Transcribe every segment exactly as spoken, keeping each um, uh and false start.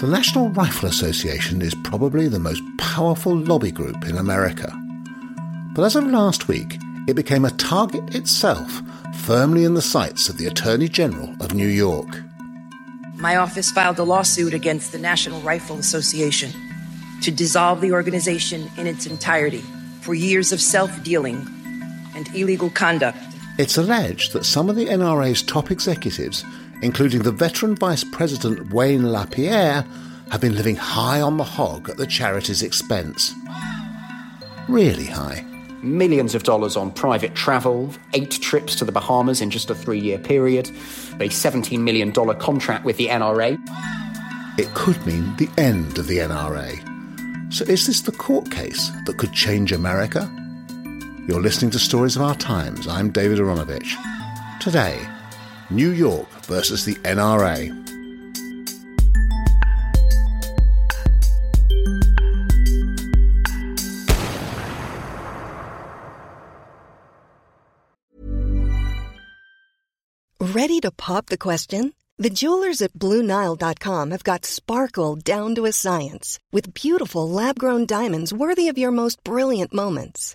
The National Rifle Association is probably the most powerful lobby group in America. But as of last week, it became a target itself, firmly in the sights of the Attorney General of New York. My office filed a lawsuit against the National Rifle Association to dissolve the organization in its entirety for years of self-dealing and illegal conduct. It's alleged that some of the N R A's top executives, including the veteran Vice President Wayne LaPierre, have been living high on the hog at the charity's expense. Really high. Millions of dollars on private travel, eight trips to the Bahamas in just a three-year period, a seventeen million dollars contract with the N R A. It could mean the end of the N R A. So is this the court case that could change America? You're listening to Stories of Our Times. I'm David Aronovich. Today, New York versus the N R A. Ready to pop the question? The jewelers at Blue Nile dot com have got sparkle down to a science with beautiful lab-grown diamonds worthy of your most brilliant moments.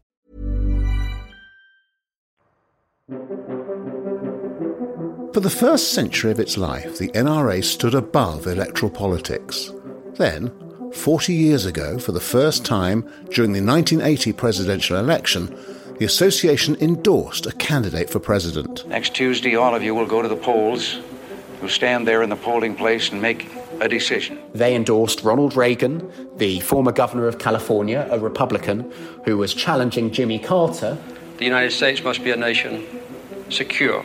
For the first century of its life, the N R A stood above electoral politics. Then, forty years ago, for the first time during the nineteen eighty presidential election, the association endorsed a candidate for president. Next Tuesday, all of you will go to the polls. You'll stand there in the polling place and make a decision. They endorsed Ronald Reagan, the former governor of California, a Republican, who was challenging Jimmy Carter. The United States must be a nation secure.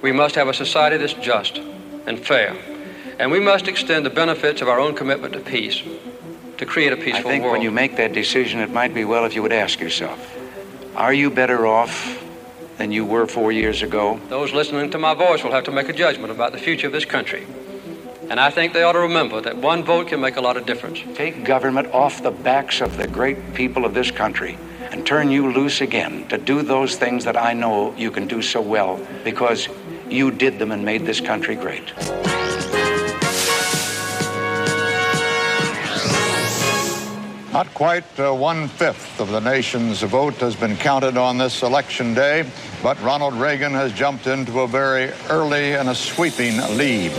We must have a society that's just and fair. And we must extend the benefits of our own commitment to peace, to create a peaceful world. I think world. When you make that decision, it might be well if you would ask yourself, are you better off than you were four years ago? Those listening to my voice will have to make a judgment about the future of this country. And I think they ought to remember that one vote can make a lot of difference. Take government off the backs of the great people of this country and turn you loose again to do those things that I know you can do so well because you did them and made this country great. Not quite uh, one-fifth of the nation's vote has been counted on this election day, but Ronald Reagan has jumped into a very early and a sweeping lead.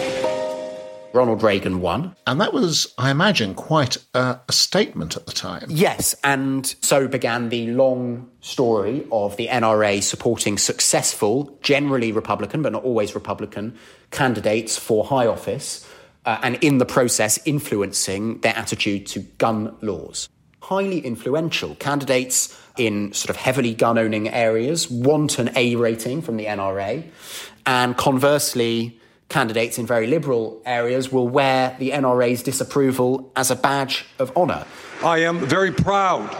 Ronald Reagan won. And that was, I imagine, quite a, a statement at the time. Yes, and so began the long story of the N R A supporting successful, generally Republican, but not always Republican, candidates for high office, uh, and in the process influencing their attitude to gun laws. Highly influential candidates in sort of heavily gun-owning areas want an A rating from the N R A, and conversely, candidates in very liberal areas will wear the N R A's disapproval as a badge of honour. I am very proud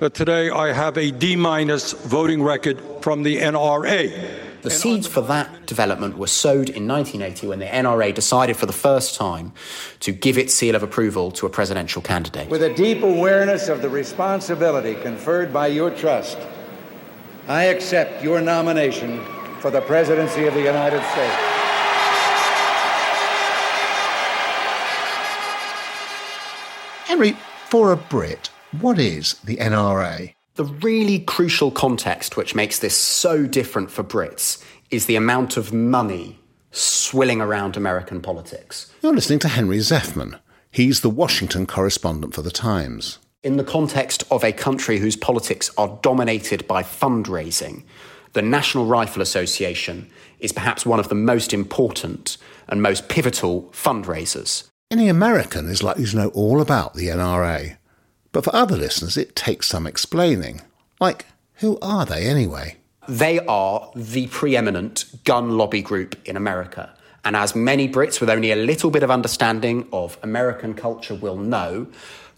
that today I have a D-minus voting record from the N R A. The seeds for that development were sowed in nineteen eighty when the N R A decided for the first time to give its seal of approval to a presidential candidate. With a deep awareness of the responsibility conferred by your trust, I accept your nomination for the presidency of the United States. Henry, for a Brit, what is the N R A? The really crucial context which makes this so different for Brits is the amount of money swilling around American politics. You're listening to Henry Zeffman. He's the Washington correspondent for The Times. In the context of a country whose politics are dominated by fundraising, the National Rifle Association is perhaps one of the most important and most pivotal fundraisers. Any American is likely to know all about the N R A, but for other listeners it takes some explaining. Like, who are they anyway? They are the preeminent gun lobby group in America. And as many Brits with only a little bit of understanding of American culture will know,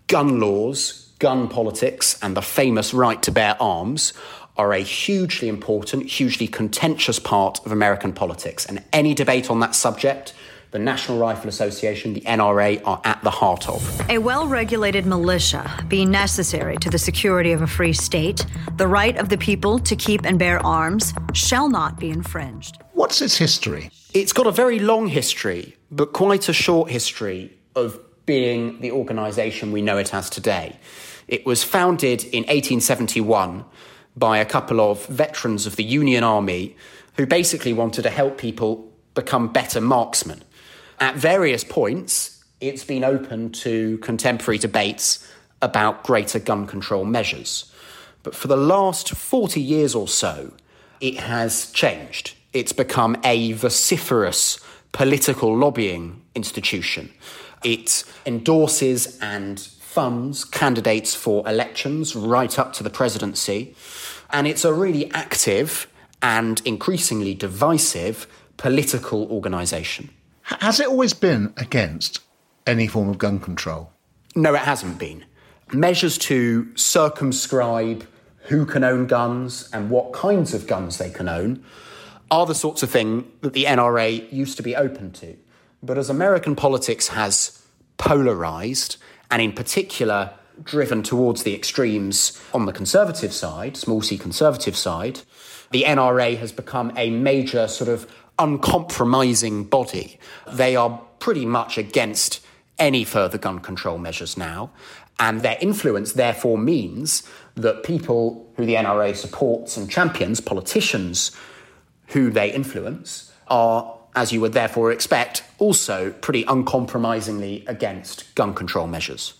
gun laws, gun politics, and the famous right to bear arms are a hugely important, hugely contentious part of American politics. And any debate on that subject, the National Rifle Association, the N R A, are at the heart of. A well-regulated militia being necessary to the security of a free state, the right of the people to keep and bear arms shall not be infringed. What's its history? It's got a very long history, but quite a short history of being the organisation we know it as today. It was founded in eighteen seventy-one by a couple of veterans of the Union Army who basically wanted to help people become better marksmen. At various points, it's been open to contemporary debates about greater gun control measures. But for the last forty years or so, it has changed. It's become a vociferous political lobbying institution. It endorses and funds candidates for elections right up to the presidency. And it's a really active and increasingly divisive political organisation. Has it always been against any form of gun control? No, it hasn't been. Measures to circumscribe who can own guns and what kinds of guns they can own are the sorts of thing that the N R A used to be open to. But as American politics has polarised, and in particular driven towards the extremes on the conservative side, small c conservative side, the N R A has become a major sort of uncompromising body. They are pretty much against any further gun control measures now, and their influence therefore means that people who the N R A supports and champions, politicians who they influence, are, as you would therefore expect, also pretty uncompromisingly against gun control measures.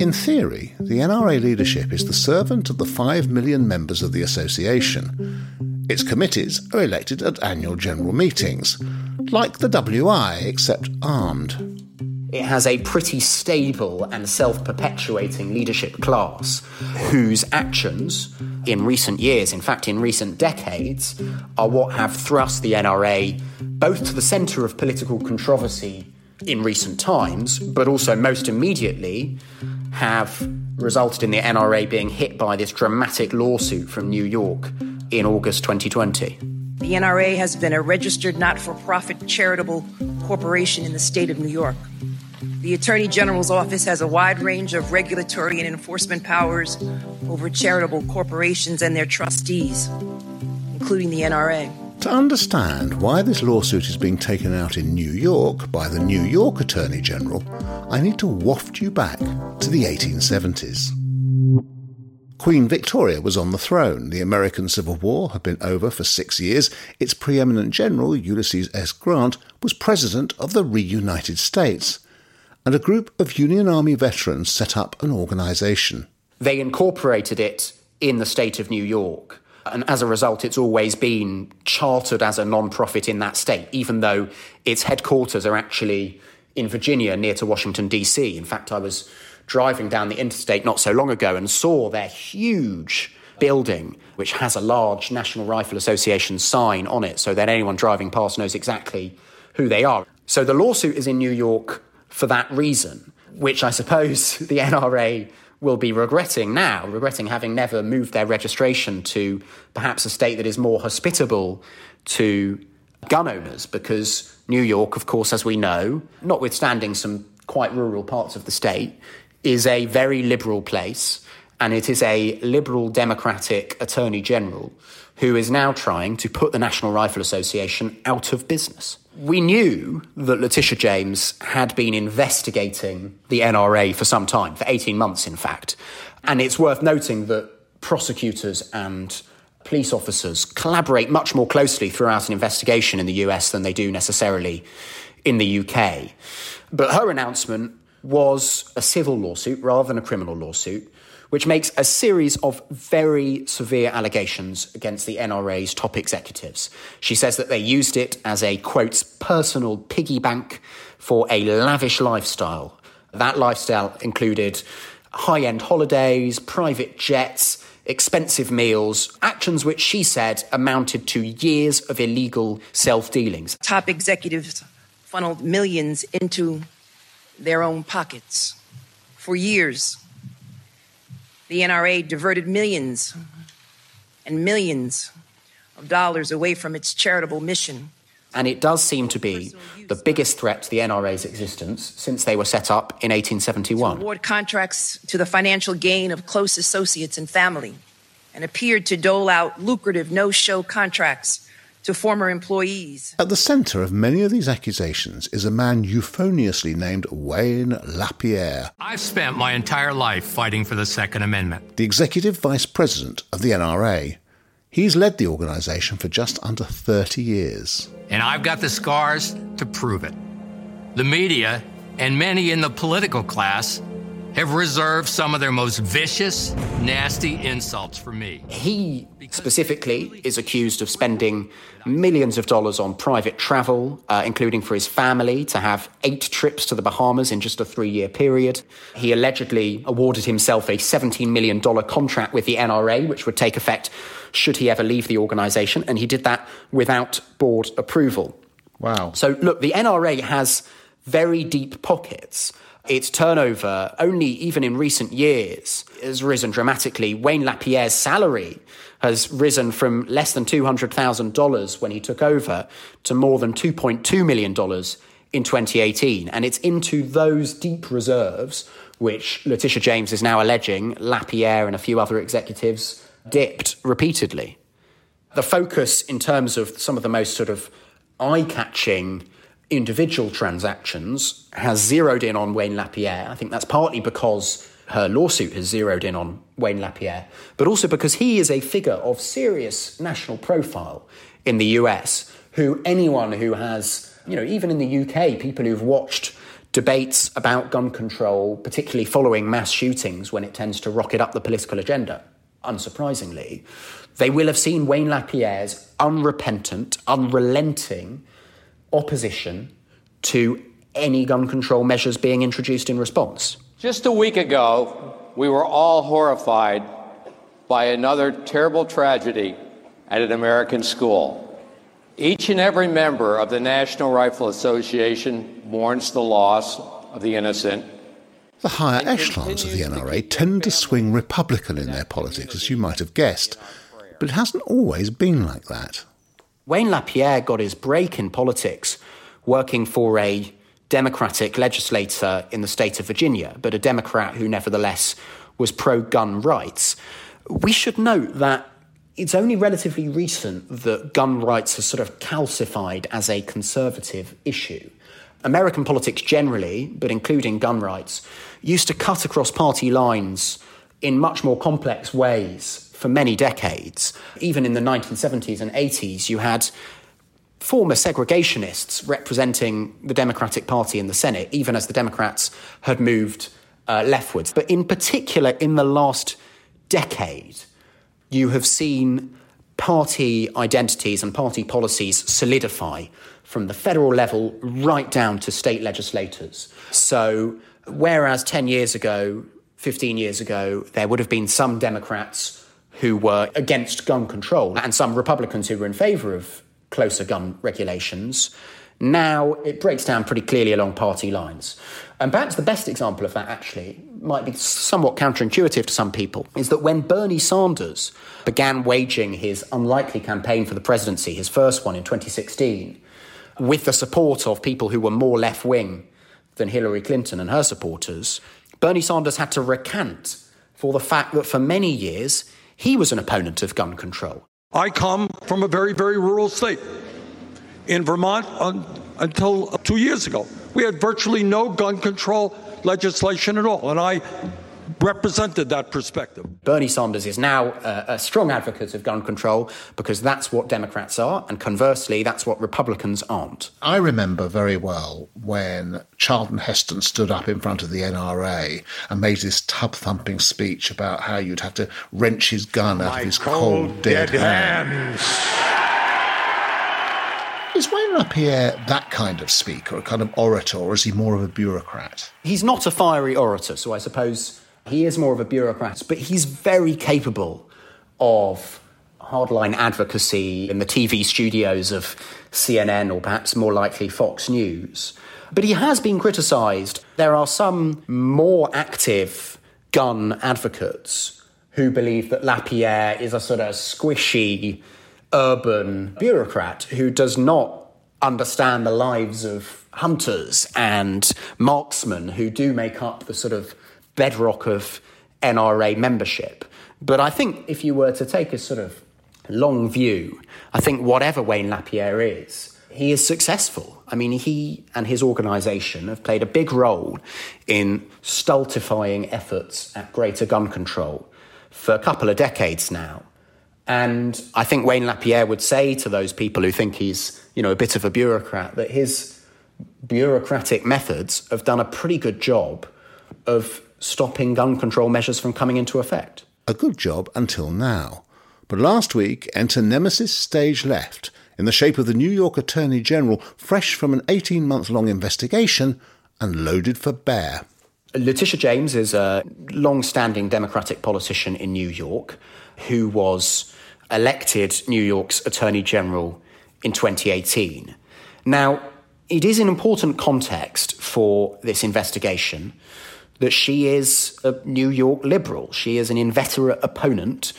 In theory, the N R A leadership is the servant of the five million members of the association. Its committees are elected at annual general meetings, like the W I, except armed. It has a pretty stable and self-perpetuating leadership class whose actions in recent years, in fact in recent decades, are what have thrust the N R A both to the centre of political controversy in recent times, but also most immediately have resulted in the N R A being hit by this dramatic lawsuit from New York in August twenty twenty. The N R A has been a registered not-for-profit charitable corporation in the state of New York. The Attorney General's office has a wide range of regulatory and enforcement powers over charitable corporations and their trustees, including the N R A. To understand why this lawsuit is being taken out in New York by the New York Attorney General, I need to waft you back to the eighteen seventies. Queen Victoria was on the throne. The American Civil War had been over for six years. Its preeminent general, Ulysses S. Grant, was president of the reunited states. And a group of Union Army veterans set up an organisation. They incorporated it in the state of New York. And as a result, it's always been chartered as a non-profit in that state, even though its headquarters are actually in Virginia, near to Washington, D C. In fact, I was driving down the interstate not so long ago and saw their huge building, which has a large National Rifle Association sign on it, so that anyone driving past knows exactly who they are. So the lawsuit is in New York for that reason, which I suppose the N R A will be regretting now, regretting having never moved their registration to perhaps a state that is more hospitable to gun owners, because New York, of course, as we know, notwithstanding some quite rural parts of the state, is a very liberal place, and it is a liberal democratic attorney general who is now trying to put the National Rifle Association out of business. We knew that Letitia James had been investigating the N R A for some time, for eighteen months in fact, and it's worth noting that prosecutors and police officers collaborate much more closely throughout an investigation in the U S than they do necessarily in the U K. But her announcement was a civil lawsuit rather than a criminal lawsuit, which makes a series of very severe allegations against the N R A's top executives. She says that they used it as a, quote, personal piggy bank for a lavish lifestyle. That lifestyle included high-end holidays, private jets, expensive meals, actions which she said amounted to years of illegal self-dealings. Top executives funneled millions into their own pockets. For years, the N R A diverted millions and millions of dollars away from its charitable mission. And it does seem to be the biggest threat to the N R A's existence since they were set up in eighteen seventy-one. To award contracts to the financial gain of close associates and family, and appeared to dole out lucrative no-show contracts to former employees. At the centre of many of these accusations is a man euphoniously named Wayne LaPierre. I've spent my entire life fighting for the Second Amendment. The executive vice president of the N R A. He's led the organisation for just under thirty years. And I've got the scars to prove it. The media and many in the political class have reserved some of their most vicious, nasty insults for me. He specifically is accused of spending millions of dollars on private travel, uh, including for his family, to have eight trips to the Bahamas in just a three-year period. He allegedly awarded himself a seventeen million dollars contract with the N R A, which would take effect should he ever leave the organisation, and he did that without board approval. Wow. So, look, the N R A has very deep pockets. Its turnover, only even in recent years, has risen dramatically. Wayne LaPierre's salary has risen from less than two hundred thousand dollars when he took over to more than two point two million dollars in twenty eighteen. And it's into those deep reserves, which Letitia James is now alleging LaPierre and a few other executives dipped repeatedly. The focus in terms of some of the most sort of eye-catching individual transactions has zeroed in on Wayne LaPierre. I think that's partly because her lawsuit has zeroed in on Wayne LaPierre, but also because he is a figure of serious national profile in the U S, who anyone who has, you know, even in the U K, people who've watched debates about gun control, particularly following mass shootings when it tends to rocket up the political agenda, unsurprisingly, they will have seen Wayne LaPierre's unrepentant, unrelenting opposition to any gun control measures being introduced in response. Just a week ago, we were all horrified by another terrible tragedy at an American school. Each and every member of the National Rifle Association mourns the loss of the innocent. The higher echelons of the N R A tend to swing Republican in their politics, as you might have guessed, but it hasn't always been like that. Wayne LaPierre got his break in politics working for a Democratic legislator in the state of Virginia, but a Democrat who nevertheless was pro-gun rights. We should note that it's only relatively recent that gun rights has sort of calcified as a conservative issue. American politics generally, but including gun rights, used to cut across party lines in much more complex ways. For many decades, even in the nineteen seventies and eighties, you had former segregationists representing the Democratic Party in the Senate, even as the Democrats had moved uh, leftwards. But in particular, in the last decade, you have seen party identities and party policies solidify from the federal level right down to state legislators. So whereas ten years ago, fifteen years ago, there would have been some Democrats who were against gun control, and some Republicans who were in favour of closer gun regulations, now it breaks down pretty clearly along party lines. And perhaps the best example of that, actually, might be somewhat counterintuitive to some people, is that when Bernie Sanders began waging his unlikely campaign for the presidency, his first one in twenty sixteen, with the support of people who were more left-wing than Hillary Clinton and her supporters, Bernie Sanders had to recant for the fact that for many years he was an opponent of gun control. I come from a very, very rural state. In Vermont, un- until two years ago, we had virtually no gun control legislation at all. And I represented that perspective. Bernie Sanders is now a, a strong advocate of gun control because that's what Democrats are, and conversely, that's what Republicans aren't. I remember very well when Charlton Heston stood up in front of the N R A and made this tub-thumping speech about how you'd have to wrench his gun out My of his cold, cold dead, dead hands. hands. Is Wayne LaPierre that kind of speaker, a kind of orator, or is he more of a bureaucrat? He's not a fiery orator, so I suppose he is more of a bureaucrat, but he's very capable of hardline advocacy in the T V studios of C N N or perhaps more likely Fox News. But he has been criticised. There are some more active gun advocates who believe that LaPierre is a sort of squishy urban bureaucrat who does not understand the lives of hunters and marksmen who do make up the sort of bedrock of N R A membership. But I think if you were to take a sort of long view, I think whatever Wayne LaPierre is, he is successful. I mean, he and his organisation have played a big role in stultifying efforts at greater gun control for a couple of decades now. And I think Wayne LaPierre would say to those people who think he's, you know, a bit of a bureaucrat that his bureaucratic methods have done a pretty good job of stopping gun control measures from coming into effect. A good job until now. But last week, enter Nemesis Stage Left, in the shape of the New York Attorney General, fresh from an eighteen-month-long investigation and loaded for bear. Letitia James is a long-standing Democratic politician in New York who was elected New York's Attorney General in twenty eighteen. Now, it is an important context for this investigation that she is a New York liberal. She is an inveterate opponent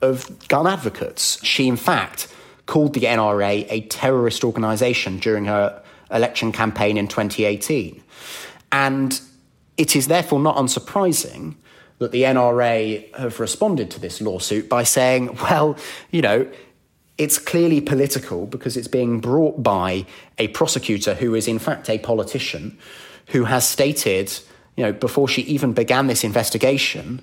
of gun advocates. She, in fact, called the N R A a terrorist organisation during her election campaign in twenty eighteen. And it is therefore not unsurprising that the N R A have responded to this lawsuit by saying, well, you know, it's clearly political because it's being brought by a prosecutor who is in fact a politician who has stated, you know, before she even began this investigation,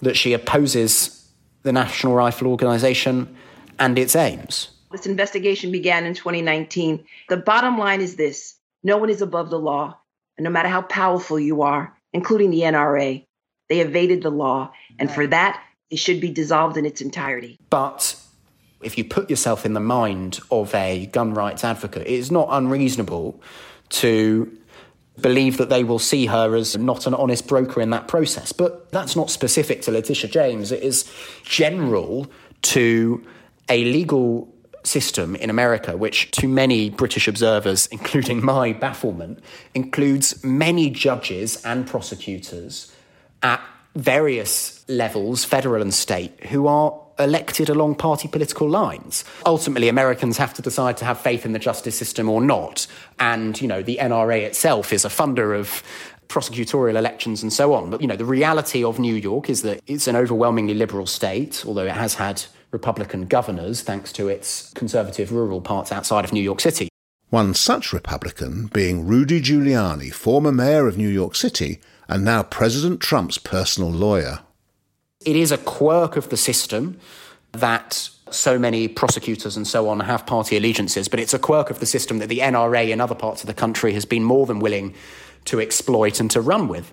that she opposes the National Rifle Association and its aims. This investigation began in twenty nineteen. The bottom line is this: no one is above the law, and no matter how powerful you are, including the N R A, they evaded the law, and for that, it should be dissolved in its entirety. But if you put yourself in the mind of a gun rights advocate, it is not unreasonable to believe that they will see her as not an honest broker in that process. But that's not specific to Letitia James. It is general to a legal system in America, which to many British observers, including my bafflement, includes many judges and prosecutors at various levels, federal and state, who are elected along party political lines. Ultimately, Americans have to decide to have faith in the justice system or not. And, you know, the N R A itself is a funder of prosecutorial elections and so on. But, you know, the reality of New York is that it's an overwhelmingly liberal state, although it has had Republican governors, thanks to its conservative rural parts outside of New York City. One such Republican being Rudy Giuliani, former mayor of New York City, and now President Trump's personal lawyer. It is a quirk of the system that so many prosecutors and so on have party allegiances, but it's a quirk of the system that the N R A in other parts of the country has been more than willing to exploit and to run with.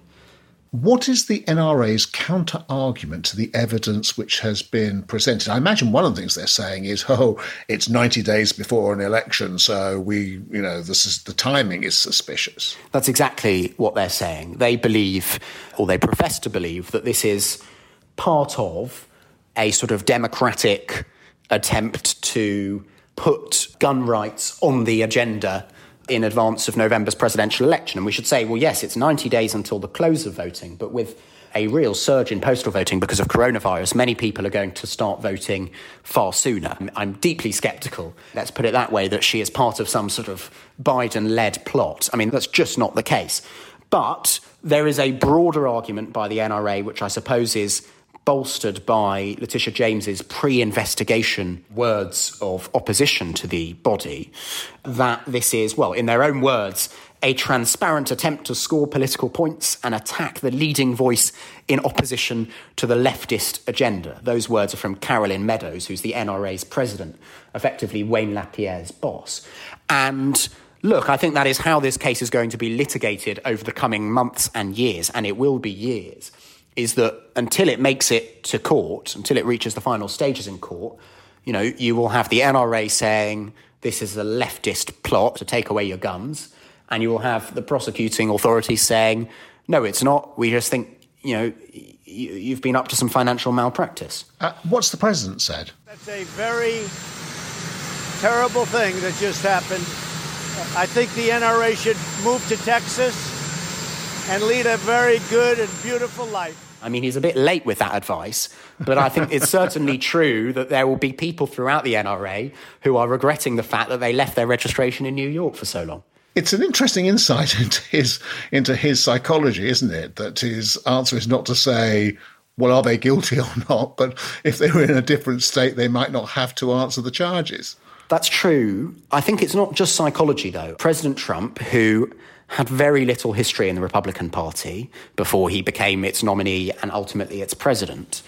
What is the N R A's counter-argument to the evidence which has been presented? I imagine one of the things they're saying is, oh, it's ninety days before an election, so we, you know, this is, the timing is suspicious. That's exactly what they're saying. They believe, or they profess to believe, that this is part of a sort of democratic attempt to put gun rights on the agenda in advance of November's presidential election. And we should say, well, yes, it's ninety days until the close of voting, but with a real surge in postal voting because of coronavirus, many people are going to start voting far sooner. I'm deeply sceptical, let's put it that way, that she is part of some sort of Biden-led plot. I mean, that's just not the case. But there is a broader argument by the N R A, which I suppose is bolstered by Letitia James's pre-investigation words of opposition to the body, that this is, well, in their own words, a transparent attempt to score political points and attack the leading voice in opposition to the leftist agenda. Those words are from Carolyn Meadows, who's the N R A's president, effectively Wayne LaPierre's boss. And look, I think that is how this case is going to be litigated over the coming months and years, and it will be years, is that until it makes it to court, until it reaches the final stages in court, you know, you will have the N R A saying this is a leftist plot to take away your guns. And you will have the prosecuting authorities saying, no, it's not. We just think, you know, you've been up to some financial malpractice. Uh, what's the president said? That's a very terrible thing that just happened. I think the N R A should move to Texas and lead a very good and beautiful life. I mean, he's a bit late with that advice, but I think it's certainly true that there will be people throughout the N R A who are regretting the fact that they left their registration in New York for so long. It's an interesting insight into his into his psychology, isn't it? That his answer is not to say, well, are they guilty or not? But if they were in a different state, they might not have to answer the charges. That's true. I think it's not just psychology, though. President Trump, who had very little history in the Republican Party before he became its nominee and ultimately its president,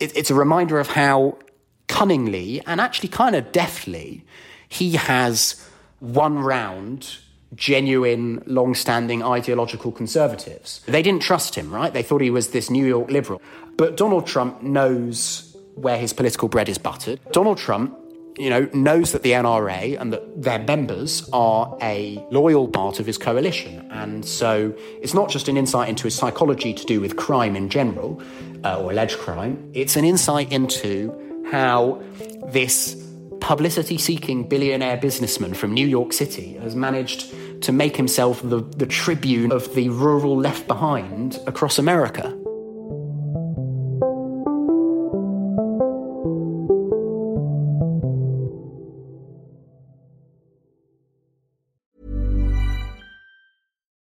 it, it's a reminder of how cunningly and actually kind of deftly he has won round genuine, long-standing ideological conservatives. They didn't trust him, right? They thought he was this New York liberal. But Donald Trump knows where his political bread is buttered. Donald Trump, you know, knows that the N R A and that their members are a loyal part of his coalition. And so it's not just an insight into his psychology to do with crime in general, uh, or alleged crime. It's an insight into how this publicity-seeking billionaire businessman from New York City has managed to make himself the, the tribune of the rural left behind across America.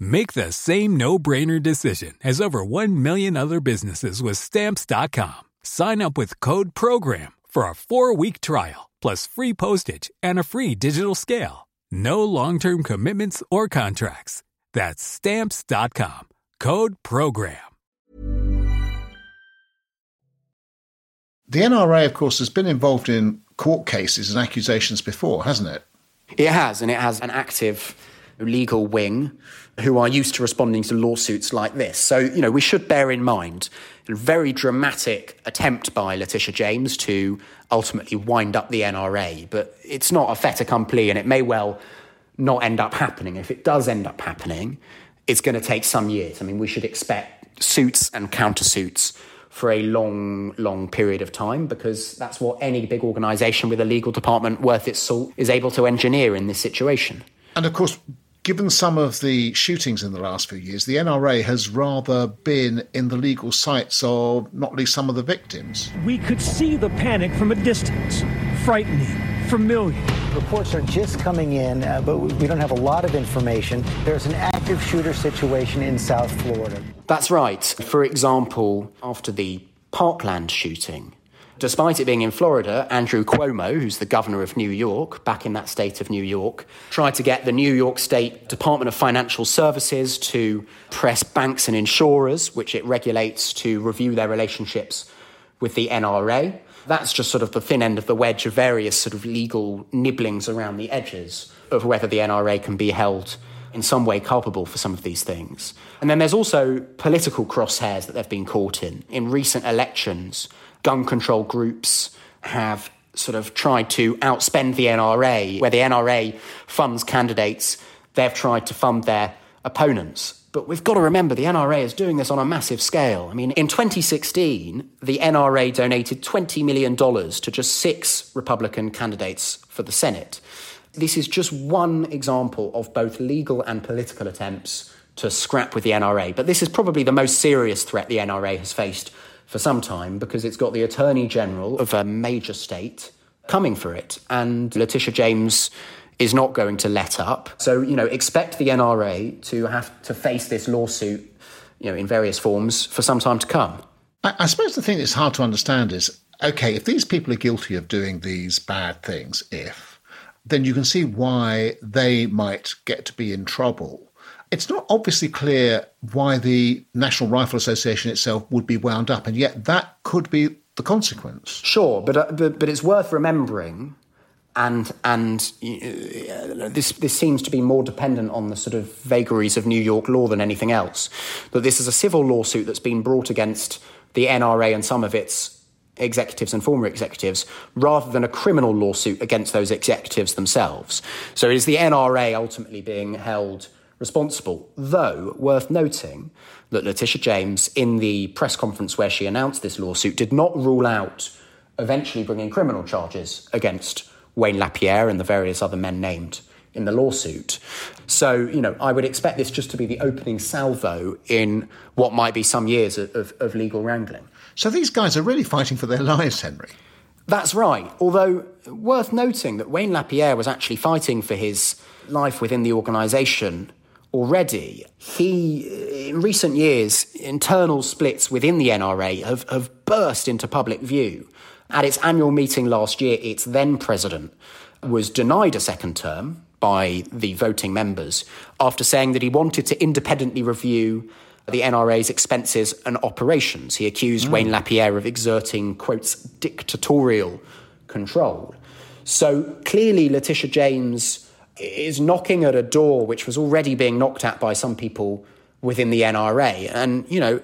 Make the same no-brainer decision as over one million other businesses with Stamps dot com. Sign up with code PROGRAM for a four week trial, plus free postage and a free digital scale. No long-term commitments or contracts. That's Stamps dot com. Code PROGRAM. The N R A, of course, has been involved in court cases and accusations before, hasn't it? It has, and it has an active legal wing who are used to responding to lawsuits like this. So, you know, we should bear in mind a very dramatic attempt by Letitia James to ultimately wind up the N R A, but it's not a fait accompli, and it may well not end up happening. If it does end up happening, it's going to take some years. I mean, we should expect suits and countersuits for a long, long period of time, because that's what any big organisation with a legal department worth its salt is able to engineer in this situation. And of course, given some of the shootings in the last few years, the N R A has rather been in the legal sights of not least some of the victims. We could see the panic from a distance. Frightening, familiar. Reports are just coming in, uh, but we don't have a lot of information. There's an active shooter situation in South Florida. That's right. For example, after the Parkland shooting, despite it being in Florida, Andrew Cuomo, who's the governor of New York, back in that state of New York, tried to get the New York State Department of Financial Services to press banks and insurers, which it regulates, to review their relationships with the N R A. That's just sort of the thin end of the wedge of various sort of legal nibblings around the edges of whether the N R A can be held in some way culpable for some of these things. And then there's also political crosshairs that they've been caught in. In recent elections, gun control groups have sort of tried to outspend the N R A. Where the N R A funds candidates, they've tried to fund their opponents. But we've got to remember the N R A is doing this on a massive scale. I mean, in twenty sixteen, the N R A donated twenty million dollars to just six Republican candidates for the Senate. This is just one example of both legal and political attempts to scrap with the N R A. But this is probably the most serious threat the N R A has faced for some time, because it's got the Attorney General of a major state coming for it. And Letitia James is not going to let up. So, you know, expect the N R A to have to face this lawsuit, you know, in various forms for some time to come. I, I suppose the thing that's hard to understand is, OK, if these people are guilty of doing these bad things, if, then you can see why they might get to be in trouble. It's not obviously clear why the National Rifle Association itself would be wound up, and yet that could be the consequence. Sure, but uh, but, but it's worth remembering. And and uh, this this seems to be more dependent on the sort of vagaries of New York law than anything else. But this is a civil lawsuit that's been brought against the N R A and some of its executives and former executives, rather than a criminal lawsuit against those executives themselves. So it is the N R A ultimately being held responsible, though worth noting that Letitia James, in the press conference where she announced this lawsuit, did not rule out eventually bringing criminal charges against Wayne LaPierre and the various other men named in the lawsuit. So, you know, I would expect this just to be the opening salvo in what might be some years of, of, of legal wrangling. So these guys are really fighting for their lives, Henry. That's right. Although, worth noting that Wayne LaPierre was actually fighting for his life within the organisation already. He, in recent years, internal splits within the N R A have, have burst into public view. At its annual meeting last year, its then-president was denied a second term by the voting members after saying that he wanted to independently review the N R A's expenses and operations. He accused mm. Wayne LaPierre of exerting, quotes, dictatorial control. So clearly Letitia James is knocking at a door which was already being knocked at by some people within the N R A. And, you know,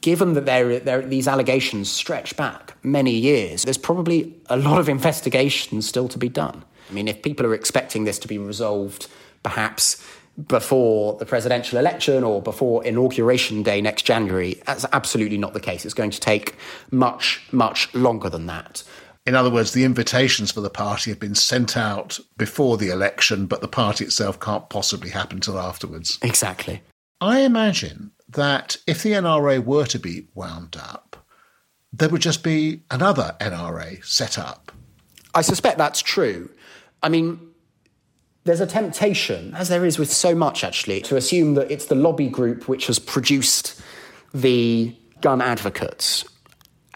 given that there, there, these allegations stretch back many years, there's probably a lot of investigation still to be done. I mean, if people are expecting this to be resolved perhaps before the presidential election or before Inauguration Day next January, that's absolutely not the case. It's going to take much, much longer than that. In other words, the invitations for the party have been sent out before the election, but the party itself can't possibly happen till afterwards. Exactly. I imagine that if the N R A were to be wound up, there would just be another N R A set up. I suspect that's true. I mean, there's a temptation, as there is with so much actually, to assume that it's the lobby group which has produced the gun advocates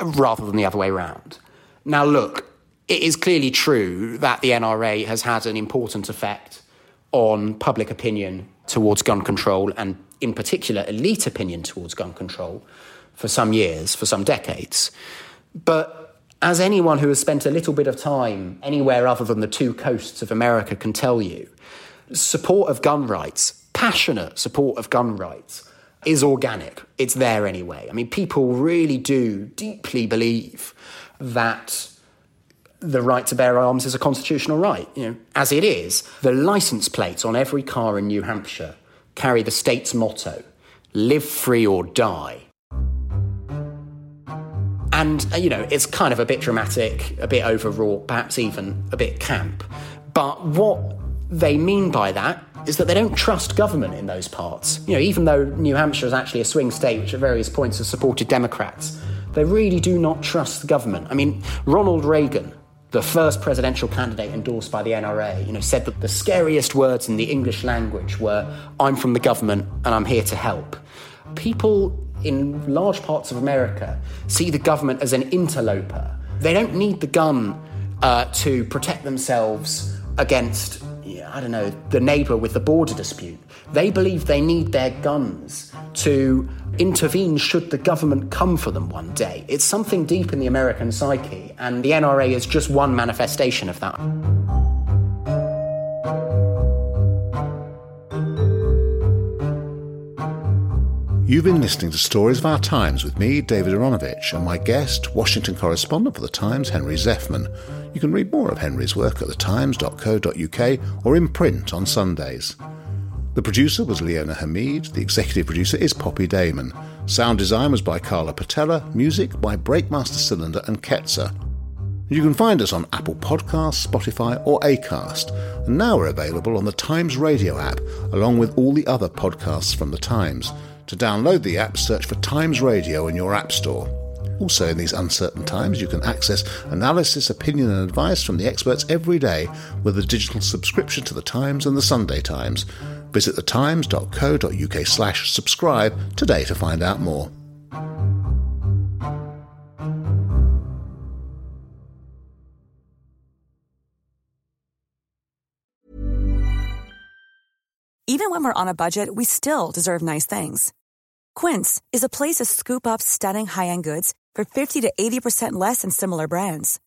rather than the other way around. Now, look, it is clearly true that the N R A has had an important effect on public opinion towards gun control, and in particular, elite opinion towards gun control for some years, for some decades. But as anyone who has spent a little bit of time anywhere other than the two coasts of America can tell you, support of gun rights, passionate support of gun rights, is organic. It's there anyway. I mean, people really do deeply believe that the right to bear arms is a constitutional right. You know, as it is, the license plates on every car in New Hampshire carry the state's motto, live free or die. And, you know, it's kind of a bit dramatic, a bit overwrought, perhaps even a bit camp. But what they mean by that is that they don't trust government in those parts. You know, even though New Hampshire is actually a swing state, which at various points has supported Democrats, they really do not trust the government. I mean, Ronald Reagan, the first presidential candidate endorsed by the N R A, you know, said that the scariest words in the English language were, "I'm from the government and I'm here to help." People in large parts of America see the government as an interloper. They don't need the gun uh, to protect themselves against, I don't know, the neighbour with the border dispute. They believe they need their guns to intervene should the government come for them one day. It's something deep in the American psyche, and the N R A is just one manifestation of that. You've been listening to Stories of Our Times with me, David Aronovich, and my guest, Washington correspondent for The Times, Henry Zeffman. You can read more of Henry's work at the times dot co dot uk or in print on Sundays. The producer was Leona Hamid. The executive producer is Poppy Damon. Sound design was by Carla Patella. Music by Breakmaster Cylinder and Ketzer. You can find us on Apple Podcasts, Spotify or Acast. And now we're available on the Times Radio app, along with all the other podcasts from The Times. To download the app, search for Times Radio in your app store. Also, in these uncertain times, you can access analysis, opinion and advice from the experts every day with a digital subscription to The Times and The Sunday Times. Visit thetimes.co.uk slash subscribe today to find out more. Even when we're on a budget, we still deserve nice things. Quince is a place to scoop up stunning high-end goods for fifty to eighty percent less than similar brands.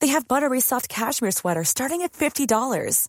They have buttery soft cashmere sweaters starting at fifty dollars,